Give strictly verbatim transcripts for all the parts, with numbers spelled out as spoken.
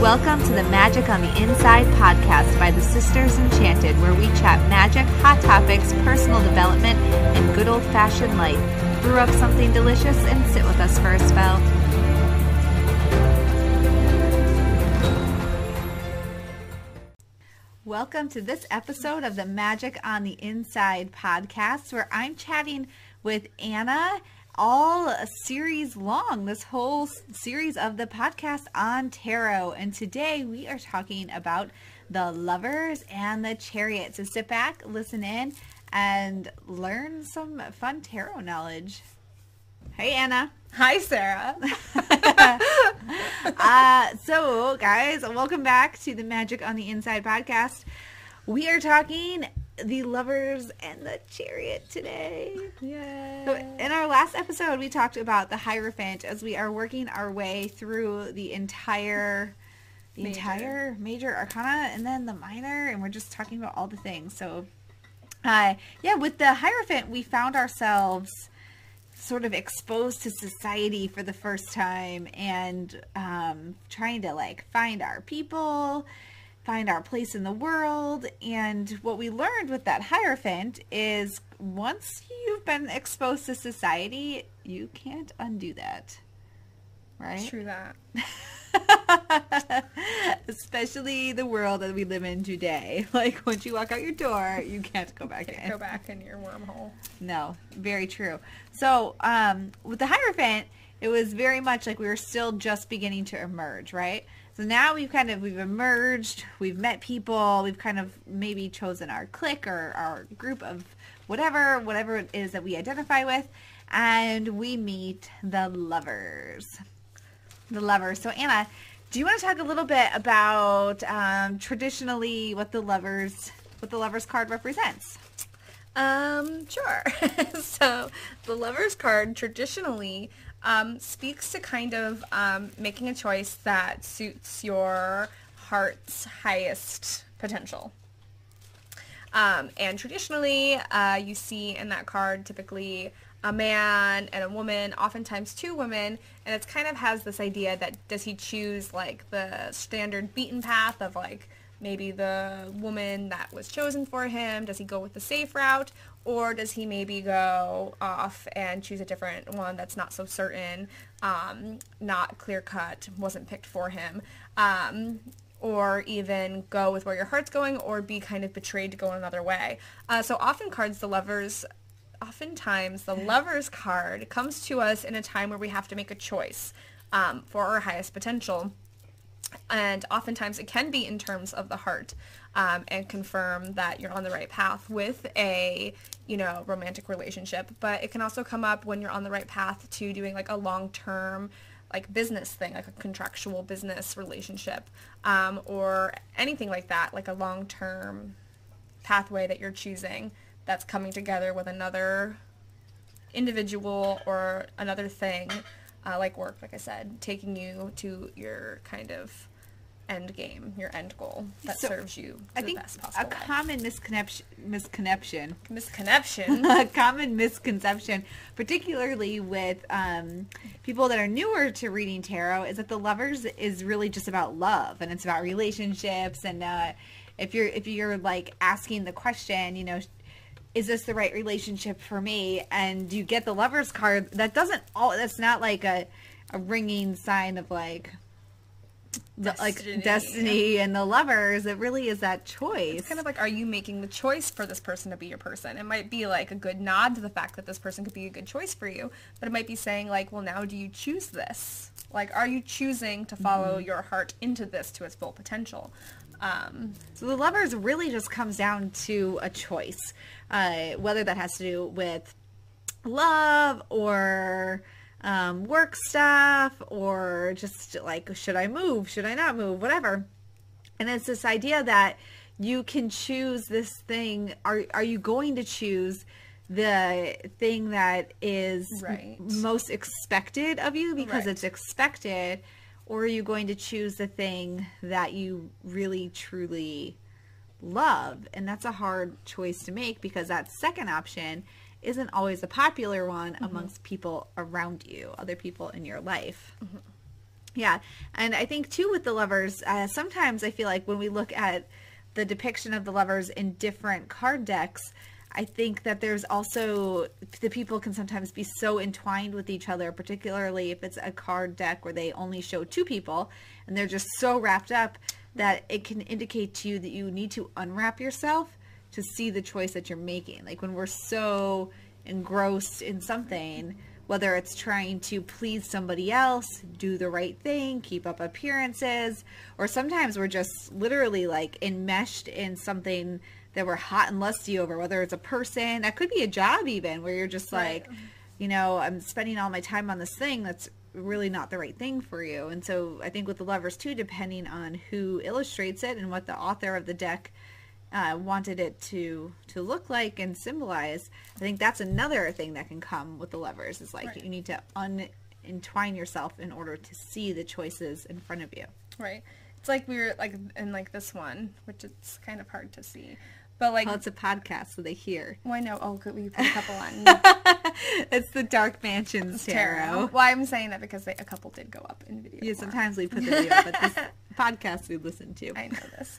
Welcome to the Magic on the Inside podcast by the Sisters Enchanted, where we chat magic, hot topics, personal development, and good old-fashioned life. Brew up something delicious and sit with us for a spell. Welcome to this episode of the Magic on the Inside podcast, where I'm chatting with Anna all a series long, this whole series of the podcast on tarot. And today we are talking about the Lovers and the Chariot. So sit back, listen in, and learn some fun tarot knowledge. Hey, Anna. Hi, Sarah. uh, so, guys, welcome back to the Magic on the Inside podcast. We are talking the Lovers and the Chariot today. Yeah. So in our last episode, we talked about the Hierophant as we are working our way through the entire... The major. entire major arcana and then the minor, and we're just talking about all the things. So, uh, yeah, with the Hierophant, we found ourselves sort of exposed to society for the first time and um, trying to like find our people, find our place in the world. And what we learned with that Hierophant is once you've been exposed to society, you can't undo that, right? True that. Especially the world that we live in today. Like once you walk out your door, you can't go back you can't in. Go back in your wormhole. No, very true. So um, with the Hierophant, it was very much like we were still just beginning to emerge, right? So now we've kind of, we've emerged, we've met people, we've kind of maybe chosen our clique or our group of whatever, whatever it is that we identify with, and we meet the lovers. The lovers. So Anna, do you want to talk a little bit about um, traditionally what the lovers, what the lovers card represents? Um, sure. So the lovers card traditionally um, speaks to kind of um, making a choice that suits your heart's highest potential. Um, and traditionally, uh, you see in that card typically a man and a woman, oftentimes two women, and it kind of has this idea that does he choose like the standard beaten path of like maybe the woman that was chosen for him, does he go with the safe route, or does he maybe go off and choose a different one that's not so certain, um, not clear cut, wasn't picked for him, um, or even go with where your heart's going or be kind of betrayed to go another way. Uh, so often cards, the lovers, Oftentimes, the Lover's card comes to us in a time where we have to make a choice um, for our highest potential. And oftentimes it can be in terms of the heart um, and confirm that you're on the right path with a, you know, romantic relationship. But it can also come up when you're on the right path to doing like a long-term like business thing, like a contractual business relationship um, or anything like that, like a long-term pathway that you're choosing that's coming together with another individual or another thing, uh, like work, like I said, taking you to your kind of end game, your end goal that so serves you I the think best possible. A way. common misconception, misconception, misconception, a common misconception, particularly with um, people that are newer to reading tarot, is that the Lovers is really just about love and it's about relationships. And uh, if you're if you're like asking the question, you know, is this the right relationship for me? And you get the Lover's card. That doesn't all. That's not like a, a ringing sign of like, the, destiny. like destiny and the Lovers. It really is that choice. It's kind of like, are you making the choice for this person to be your person? It might be like a good nod to the fact that this person could be a good choice for you, but it might be saying like, well, now do you choose this? Like, are you choosing to follow mm-hmm. your heart into this to its full potential? Um, so the Lovers really just comes down to a choice, uh, whether that has to do with love or um, work stuff or just like, should I move? Should I not move? Whatever. And it's this idea that you can choose this thing. Are, are you going to choose the thing that is right. most expected of you because right. it's expected? Or are you going to choose the thing that you really, truly love? And that's a hard choice to make because that second option isn't always a popular one mm-hmm. amongst people around you, other people in your life. Mm-hmm. Yeah, and I think too with the lovers, uh, sometimes I feel like when we look at the depiction of the lovers in different card decks, I think that there's also, the people can sometimes be so entwined with each other, particularly if it's a card deck where they only show two people and they're just so wrapped up that it can indicate to you that you need to unwrap yourself to see the choice that you're making. Like when we're so engrossed in something, whether it's trying to please somebody else, do the right thing, keep up appearances, or sometimes we're just literally like enmeshed in something that we're hot and lusty over, whether it's a person, that could be a job even, where you're just like, right. you know, I'm spending all my time on this thing that's really not the right thing for you. And so I think with the lovers too, depending on who illustrates it and what the author of the deck uh, wanted it to to look like and symbolize, I think that's another thing that can come with the lovers is like, right. you need to unentwine yourself in order to see the choices in front of you. Right. It's like we were like in like this one, which it's kind of hard to see. But like, well, it's a podcast, so they hear. Well, I know. Oh, could we put a couple on? It's the Dark Mansions Tarot. Well, I'm saying that because they, a couple did go up in video. Yeah, form. Sometimes we put the video up, but this podcast we listen to. I know this.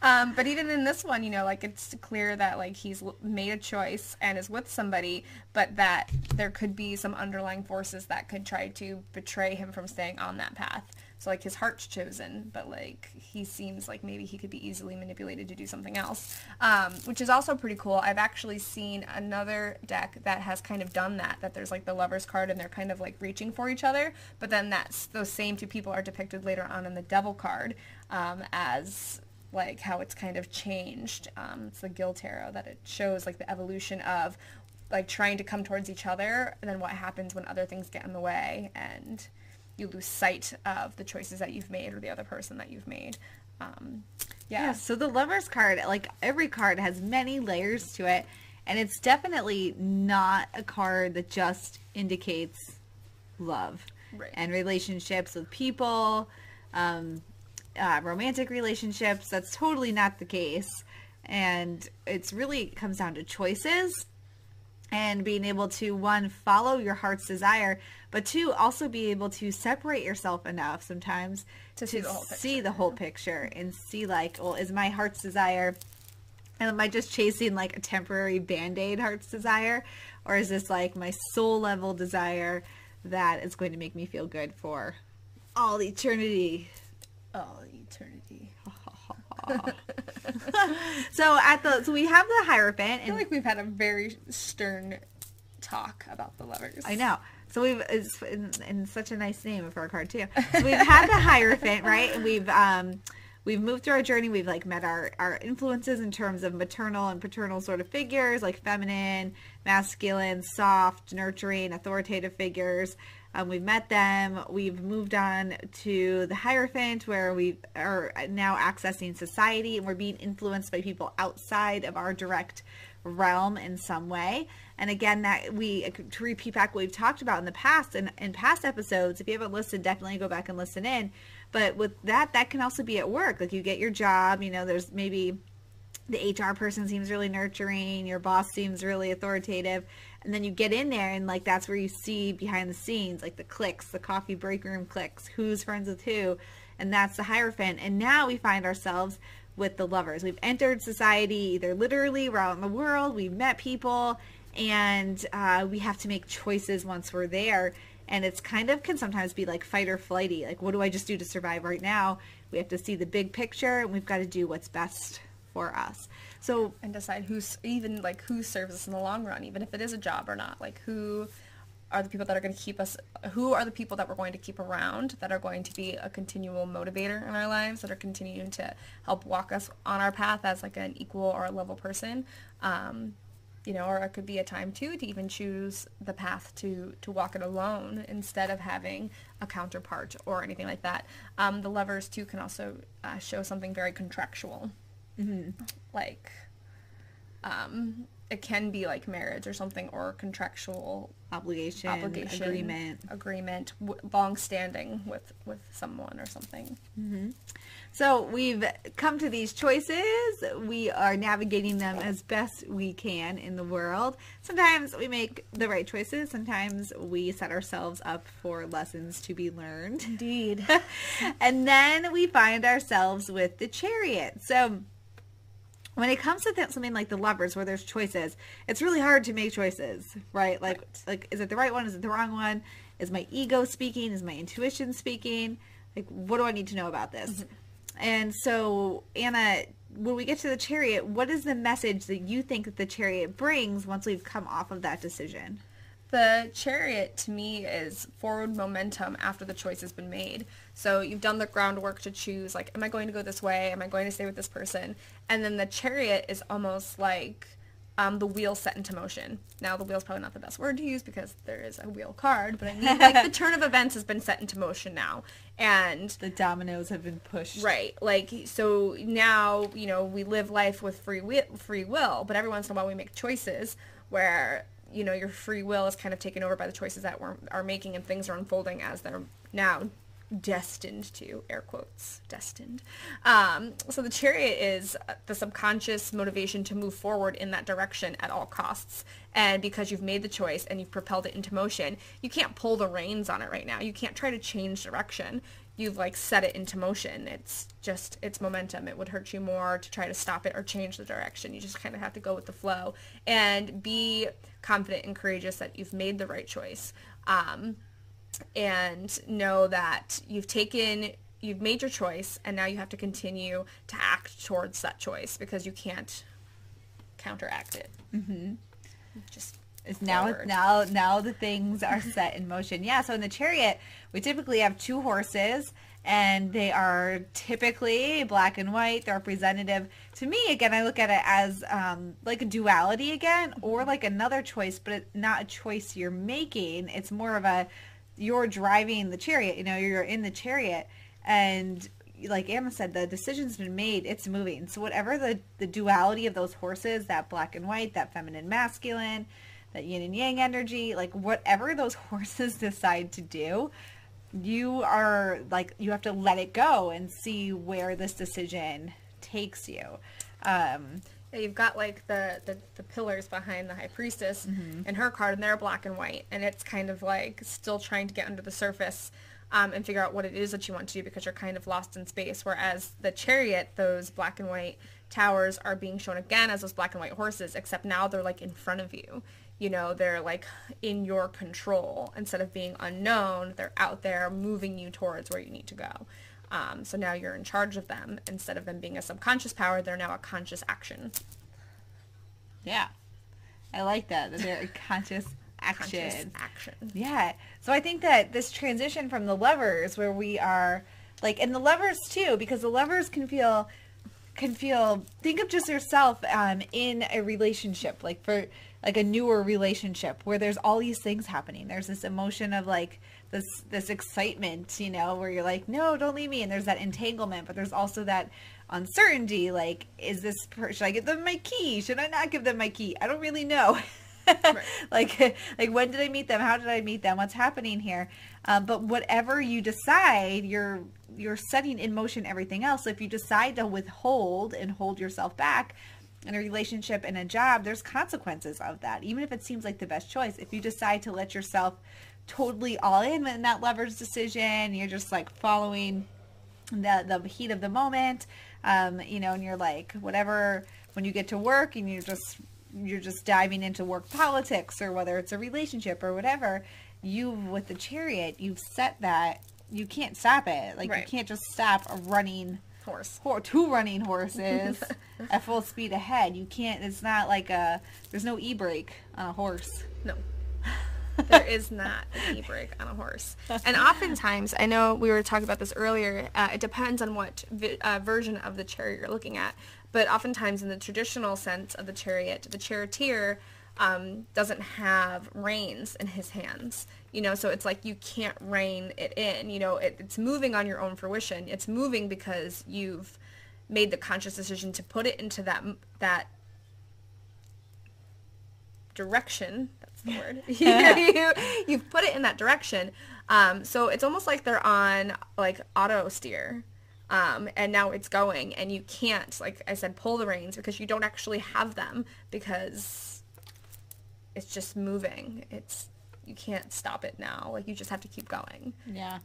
um, but even in this one, you know, like it's clear that like he's made a choice and is with somebody, but that there could be some underlying forces that could try to betray him from staying on that path. So, like, his heart's chosen, but, like, he seems like maybe he could be easily manipulated to do something else, um, which is also pretty cool. I've actually seen another deck that has kind of done that, that there's, like, the lover's card and they're kind of, like, reaching for each other, but then that's, those same two people are depicted later on in the devil card um, as, like, how it's kind of changed. Um, it's the guild tarot that it shows, like, the evolution of, like, trying to come towards each other and then what happens when other things get in the way and... you lose sight of the choices that you've made or the other person that you've made. Um, yeah. yeah. So the lover's card, like every card has many layers to it. And it's definitely not a card that just indicates love right. and relationships with people, um, uh, romantic relationships. That's totally not the case. And it's really it comes down to choices. And being able to, one, follow your heart's desire, but two, also be able to separate yourself enough sometimes to, to see, the whole, see the whole picture and see like, well, is my heart's desire, am I just chasing like a temporary Band-Aid heart's desire? Or is this like my soul level desire that is going to make me feel good for all eternity? All eternity. so at the so we have the Hierophant. And I feel like we've had a very stern talk about the lovers. I know. So we've it's in, in such a nice name for our card too. So we've had the Hierophant, right? And we've um we've moved through our journey. We've like met our our influences in terms of maternal and paternal sort of figures, like feminine, masculine, soft, nurturing, authoritative figures. Um, we've met them. We've moved on to the Hierophant, where we are now accessing society and we're being influenced by people outside of our direct realm in some way. And again, that we to repeat back what we've talked about in the past and in, in past episodes. If you haven't listened, definitely go back and listen in. But with that, that can also be at work. Like you get your job, you know, there's maybe the H R person seems really nurturing, your boss seems really authoritative. And then you get in there and like that's where you see behind the scenes, like the cliques, the coffee break room cliques, who's friends with who. And that's the Hierophant. And now we find ourselves with the lovers. We've entered society either literally, we're out in the world, we've met people, and uh, we have to make choices once we're there. And it's kind of can sometimes be like fight or flighty. Like what do I just do to survive right now? We have to see the big picture and we've got to do what's best for us. So and decide who's even like who serves us in the long run, even if it is a job or not. Like who are the people that are going to keep us, who are the people that we're going to keep around that are going to be a continual motivator in our lives, that are continuing to help walk us on our path as like an equal or a level person. Um, you know, or it could be a time too to even choose the path to to walk it alone instead of having a counterpart or anything like that. Um, the lovers too can also uh, show something very contractual. Mm-hmm. Like, um, it can be like marriage or something, or contractual obligation, obligation agreement, agreement, w long standing with with someone or something. Mm-hmm. So we've come to these choices. We are navigating them as best we can in the world. Sometimes we make the right choices. Sometimes we set ourselves up for lessons to be learned. Indeed. And then we find ourselves with the Chariot. So when it comes to that, something like the Lovers, where there's choices, it's really hard to make choices, right? Like, right. like, is it the right one? Is it the wrong one? Is my ego speaking? Is my intuition speaking? Like, what do I need to know about this? Mm-hmm. And so, Anna, when we get to the Chariot, what is the message that you think that the Chariot brings once we've come off of that decision? The Chariot, to me, is forward momentum after the choice has been made. So you've done the groundwork to choose, like, am I going to go this way? Am I going to stay with this person? And then the Chariot is almost like um, the wheel set into motion. Now, the wheel's probably not the best word to use because there is a wheel card, but I mean, like, the turn of events has been set into motion now. And the dominoes have been pushed. Right. Like, so now, you know, we live life with free will, free will, but every once in a while we make choices where, you know, your free will is kind of taken over by the choices that we're are making, and things are unfolding as they're now destined to, air quotes, destined. Um, so the Chariot is the subconscious motivation to move forward in that direction at all costs. And because you've made the choice and you've propelled it into motion, you can't pull the reins on it right now. You can't try to change direction. You've, like, set it into motion. It's just, it's momentum. It would hurt you more to try to stop it or change the direction. You just kind of have to go with the flow and be confident and courageous that you've made the right choice. Um, and know that you've taken, you've made your choice, and now you have to continue to act towards that choice because you can't counteract it. Mm-hmm. Just Is now, now, now the things are set in motion. Yeah, so in the Chariot, we typically have two horses, and they are typically black and white. They're representative. To me, again, I look at it as um, like a duality again, or like another choice, but it's not a choice you're making. It's more of a, you're driving the Chariot. You know, you're in the Chariot, and like Anna said, the decision's been made, it's moving. So whatever the, the duality of those horses, that black and white, that feminine masculine, that yin and yang energy, like whatever those horses decide to do, you are like, you have to let it go and see where this decision takes you. Um, yeah, you've got like the, the, the pillars behind the High Priestess, mm-hmm, and her card, and they're black and white. And it's kind of like still trying to get under the surface um, and figure out what it is that you want to do, because you're kind of lost in space. Whereas the Chariot, those black and white towers are being shown again as those black and white horses, except now they're like in front of you. You know, they're like in your control. Instead of being unknown, they're out there moving you towards where you need to go. Um, so now you're in charge of them. Instead of them being a subconscious power, they're now a conscious action. Yeah. I like that. They're a conscious action. Conscious action. Yeah. So I think that this transition from the Lovers, where we are like, and the Lovers too, because the Lovers can feel, can feel, think of just yourself um, in a relationship, like for, like a newer relationship where there's all these things happening. There's this emotion of like this, this excitement, you know, where you're like, no, don't leave me. And there's that entanglement, but there's also that uncertainty. Like, is this, per should I give them my key? Should I not give them my key? I don't really know. Right. Like, like when did I meet them? How did I meet them? What's happening here? Um, but whatever you decide, you're, you're setting in motion everything else. So if you decide to withhold and hold yourself back, in a relationship and a job, there's consequences of that. Even if it seems like the best choice, if you decide to let yourself totally all in in that Lover's decision, you're just like following the, the heat of the moment, um, you know, and you're like, whatever, when you get to work and you're just, you're just diving into work politics, or whether it's a relationship or whatever, you, with the Chariot, you've set that, you can't stop it. Like, right, you can't just stop a running horse, two running horses at full speed ahead. You can't, it's not like a, there's no e-brake on a horse. No, there is not an e-brake on a horse. And oftentimes, I know we were talking about this earlier, uh, it depends on what vi uh, version of the Chariot you're looking at, but oftentimes in the traditional sense of the Chariot, the charioteer um, doesn't have reins in his hands. You know, so it's like you can't rein it in. You know, it, it's moving on your own fruition. It's moving because you've made the conscious decision to put it into that that direction. That's the word. Yeah. you, you've put it in that direction. Um, so it's almost like they're on like auto steer. Um, and now it's going, and you can't, like I said, pull the reins because you don't actually have them, because it's just moving. It's, you can't stop it now. Like, you just have to keep going. Yeah.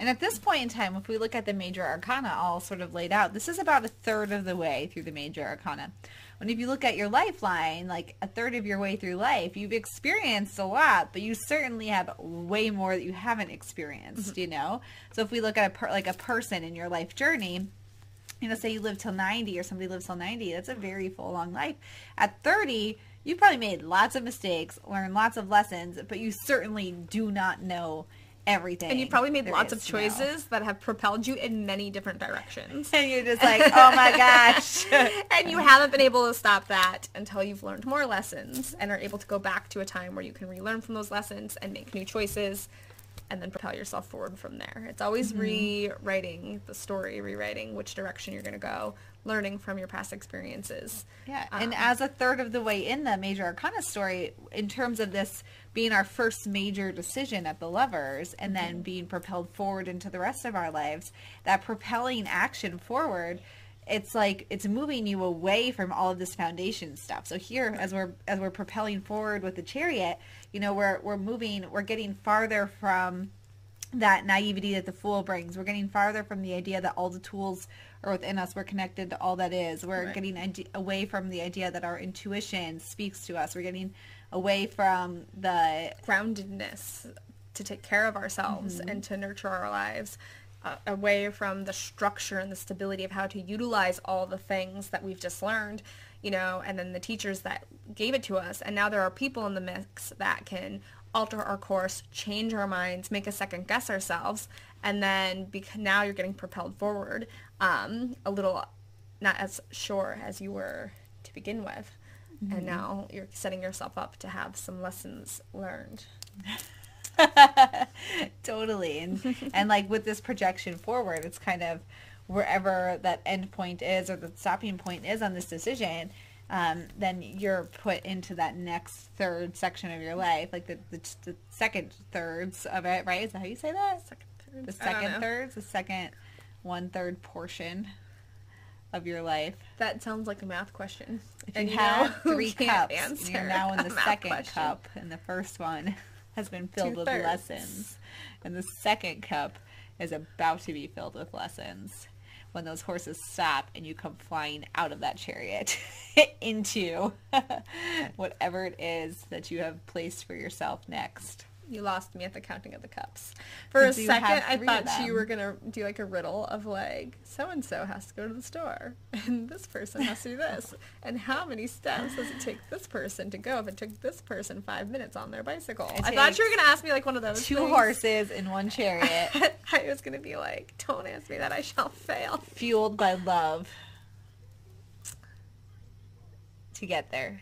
And at this point in time, if we look at the major arcana all sort of laid out, this is about a third of the way through the major arcana. When if you look at your lifeline, like a third of your way through life, you've experienced a lot, but you certainly have way more that you haven't experienced, mm-hmm. you know? So if we look at a per like a person in your life journey, you know, say you live till ninety or somebody lives till ninety, that's a very full, long life. At thirty, you've probably made lots of mistakes, learned lots of lessons, but you certainly do not know everything. And you probably made lots of choices that have propelled you in many different directions. And you're just like, oh my gosh. And you haven't been able to stop that until you've learned more lessons and are able to go back to a time where you can relearn from those lessons and make new choices and then propel yourself forward from there. It's always mm-hmm. rewriting the story, rewriting which direction you're going to go, learning from your past experiences. Yeah, um, and as a third of the way in the major arcana story, in terms of this being our first major decision at the Lovers and then mm-hmm. being propelled forward into the rest of our lives, that propelling action forward, it's like it's moving you away from all of this foundation stuff. So here, as we're as we're propelling forward with the Chariot, you know, we're we're moving, we're getting farther from that naivety that the Fool brings. We're getting farther from the idea that all the tools are within us. We're connected to all that is. We're right. getting away from the idea that our intuition speaks to us. We're getting away from the groundedness to take care of ourselves mm-hmm. and to nurture our lives, uh, away from the structure and the stability of how to utilize all the things that we've just learned, you know, and then the teachers that gave it to us. And now there are people in the mix that can alter our course, change our minds, make us second guess ourselves, and then because now you're getting propelled forward um, a little, not as sure as you were to begin with. Mm-hmm. And now you're setting yourself up to have some lessons learned. Totally. And, and like with this projection forward, it's kind of wherever that end point is or the stopping point is on this decision, Um, then you're put into that next third section of your life, like the, the, the second thirds of it, right? Is that how you say that? Second thirds. The second thirds, the second one-third portion of your life. That sounds like a math question. If and you have three cups, and you're now in the second question. cup, and the first one has been filled Two with thirds. lessons, and the second cup is about to be filled with lessons. When those horses stop and you come flying out of that chariot into whatever it is that you have placed for yourself next. You lost me at the counting of the cups. For a second, I thought you were going to do like a riddle of like, so-and-so has to go to the store, and this person has to do this, and how many steps does it take this person to go if it took this person five minutes on their bicycle? I thought you were going to ask me like one of those. Two horses in one chariot. I was going to be like, don't ask me that, I shall fail. Fueled by love. To get there.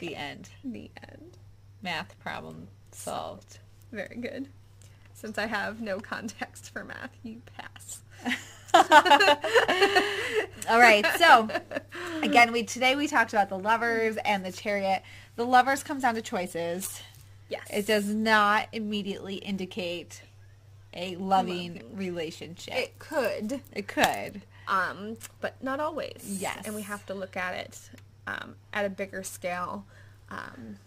The end. The end. Math problem. Solved. Very good. Since I have no context for math, you pass. All right. So again, we today we talked about the Lovers and the Chariot. The Lovers comes down to choices. Yes. It does not immediately indicate a loving, loving. relationship. It could. It could. Um, but not always. Yes. And we have to look at it um, at a bigger scale. Um,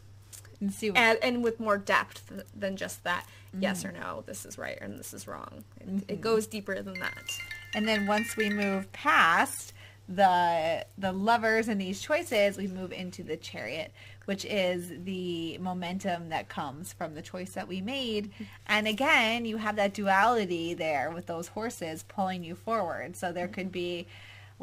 And, see and, and with more depth than just that mm-hmm. yes or no, this is right and this is wrong. It, mm-hmm. it goes deeper than that. And then once we move past the the Lovers and these choices, we move into the Chariot, which is the momentum that comes from the choice that we made. Mm-hmm. And again, you have that duality there with those horses pulling you forward. So there mm-hmm. could be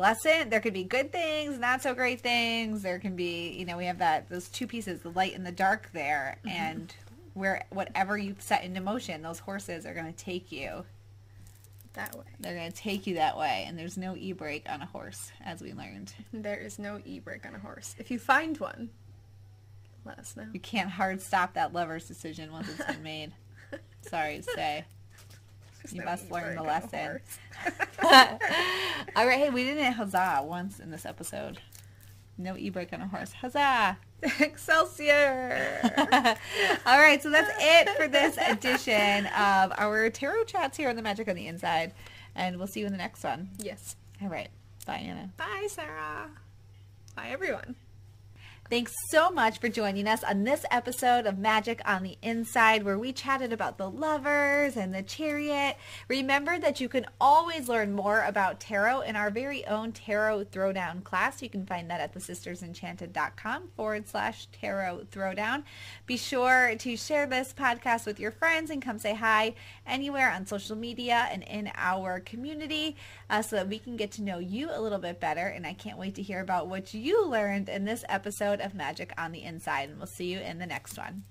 lesson, there could be good things, not so great things. There can be, you know, we have that those two pieces, the light and the dark there, mm-hmm. and where whatever you set into motion, those horses are going to take you that way. They're going to take you that way, and there's no e-brake on a horse, as we learned. There is no e-brake on a horse. If you find one, let us know. You can't hard stop that Lover's decision once it's been made. Sorry to say. You must learn the lesson. All right, hey, we didn't huzzah once in this episode. No e-brake on a horse. Huzzah! Excelsior. All right, so that's it for this edition of our tarot chats here on the Magic on the Inside, and we'll see you in the next one. Yes. All right. Bye, Anna. Bye, Sarah. Bye, everyone. Thanks so much for joining us on this episode of Magic on the Inside, where we chatted about the Lovers and the Chariot. Remember that you can always learn more about tarot in our very own Tarot Throwdown class. You can find that at thesistersenchanted.com forward slash tarot throwdown. Be sure to share this podcast with your friends and come say hi anywhere on social media and in our community uh, so that we can get to know you a little bit better. And I can't wait to hear about what you learned in this episode of Magic on the Inside, and we'll see you in the next one.